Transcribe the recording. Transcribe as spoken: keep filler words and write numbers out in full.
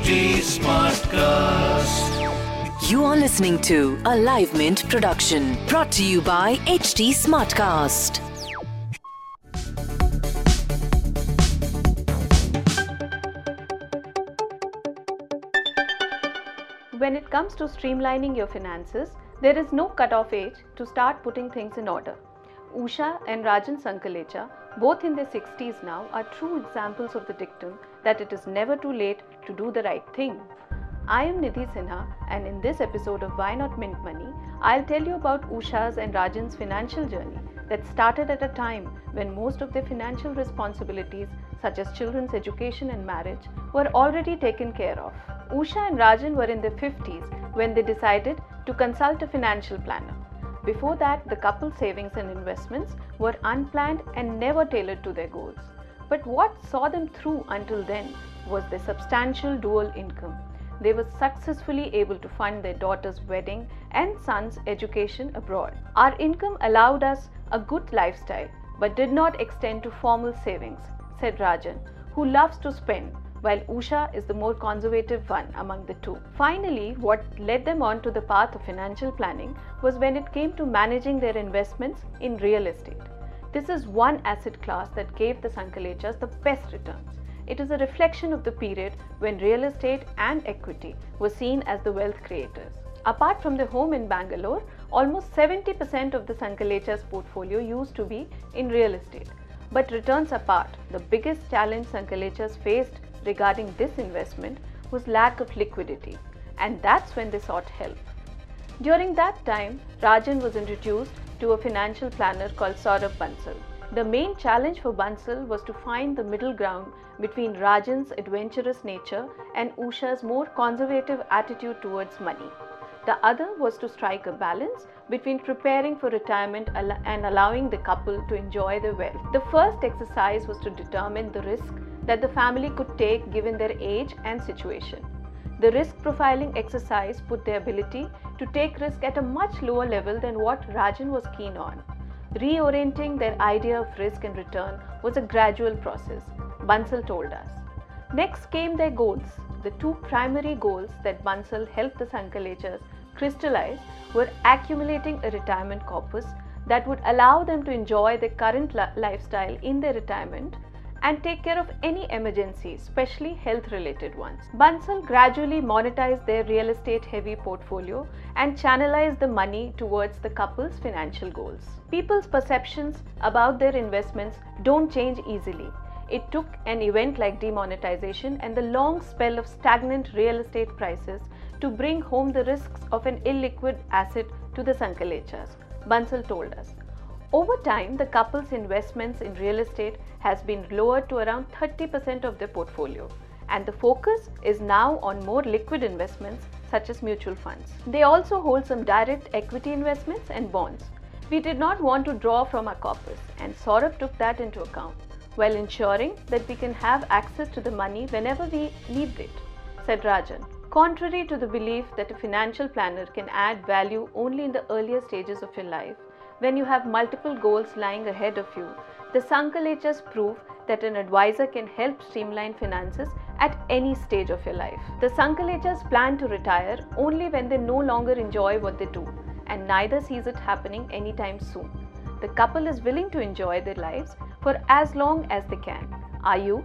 H D Smartcast. You are listening to a Alive Mint Production, brought to you by H D Smartcast. When it comes to streamlining your finances, there is no cutoff age to start putting things in order. Usha and Rajan Sankalecha, both in their sixties now, are true examples of the dictum that it is never too late to do the right thing. I am Nidhi Sinha, and in this episode of Why Not Mint Money, I'll tell you about Usha's and Rajan's financial journey that started at a time when most of their financial responsibilities, such as children's education and marriage, were already taken care of. Usha and Rajan were in their fifties when they decided to consult a financial planner. Before that, the couple's savings and investments were unplanned and never tailored to their goals. But what saw them through until then was their substantial dual income. They were successfully able to fund their daughter's wedding and son's education abroad. Our income allowed us a good lifestyle but did not extend to formal savings, said Rajan, who loves to spend, while Usha is the more conservative one among the two. Finally, what led them on to the path of financial planning was when it came to managing their investments in real estate. This is one asset class that gave the Sankalechas the best returns. It is a reflection of the period when real estate and equity were seen as the wealth creators. Apart from the home in Bangalore, almost seventy percent of the Sankalechas' portfolio used to be in real estate. But returns apart, the biggest challenge Sankalechas faced regarding this investment was lack of liquidity, and that's when they sought help. During that time, Rajan was introduced to a financial planner called Saurabh Bansal. The main challenge for Bansal was to find the middle ground between Rajan's adventurous nature and Usha's more conservative attitude towards money. The other was to strike a balance between preparing for retirement and allowing the couple to enjoy their wealth. The first exercise was to determine the risk that the family could take given their age and situation. The risk profiling exercise put their ability to take risk at a much lower level than what Rajan was keen on. Reorienting their idea of risk and return was a gradual process, Bansal told us. Next came their goals. The two primary goals that Bansal helped the Sankalechas crystallize were accumulating a retirement corpus that would allow them to enjoy their current la- lifestyle in their retirement and take care of any emergencies, especially health-related ones. Bansal gradually monetized their real estate-heavy portfolio and channelized the money towards the couple's financial goals. People's perceptions about their investments don't change easily. It took an event like demonetization and the long spell of stagnant real estate prices to bring home the risks of an illiquid asset to the Sankalechas, Bansal told us. Over time, the couple's investments in real estate has been lowered to around thirty percent of their portfolio, and the focus is now on more liquid investments such as mutual funds. They also hold some direct equity investments and bonds. We did not want to draw from our corpus, and Saurabh took that into account while ensuring that we can have access to the money whenever we need it, said Rajan. Contrary to the belief that a financial planner can add value only in the earlier stages of your life, when you have multiple goals lying ahead of you, the Sankalechas prove that an advisor can help streamline finances at any stage of your life. The Sankalechas plan to retire only when they no longer enjoy what they do, and neither sees it happening anytime soon. The couple is willing to enjoy their lives for as long as they can. Are you?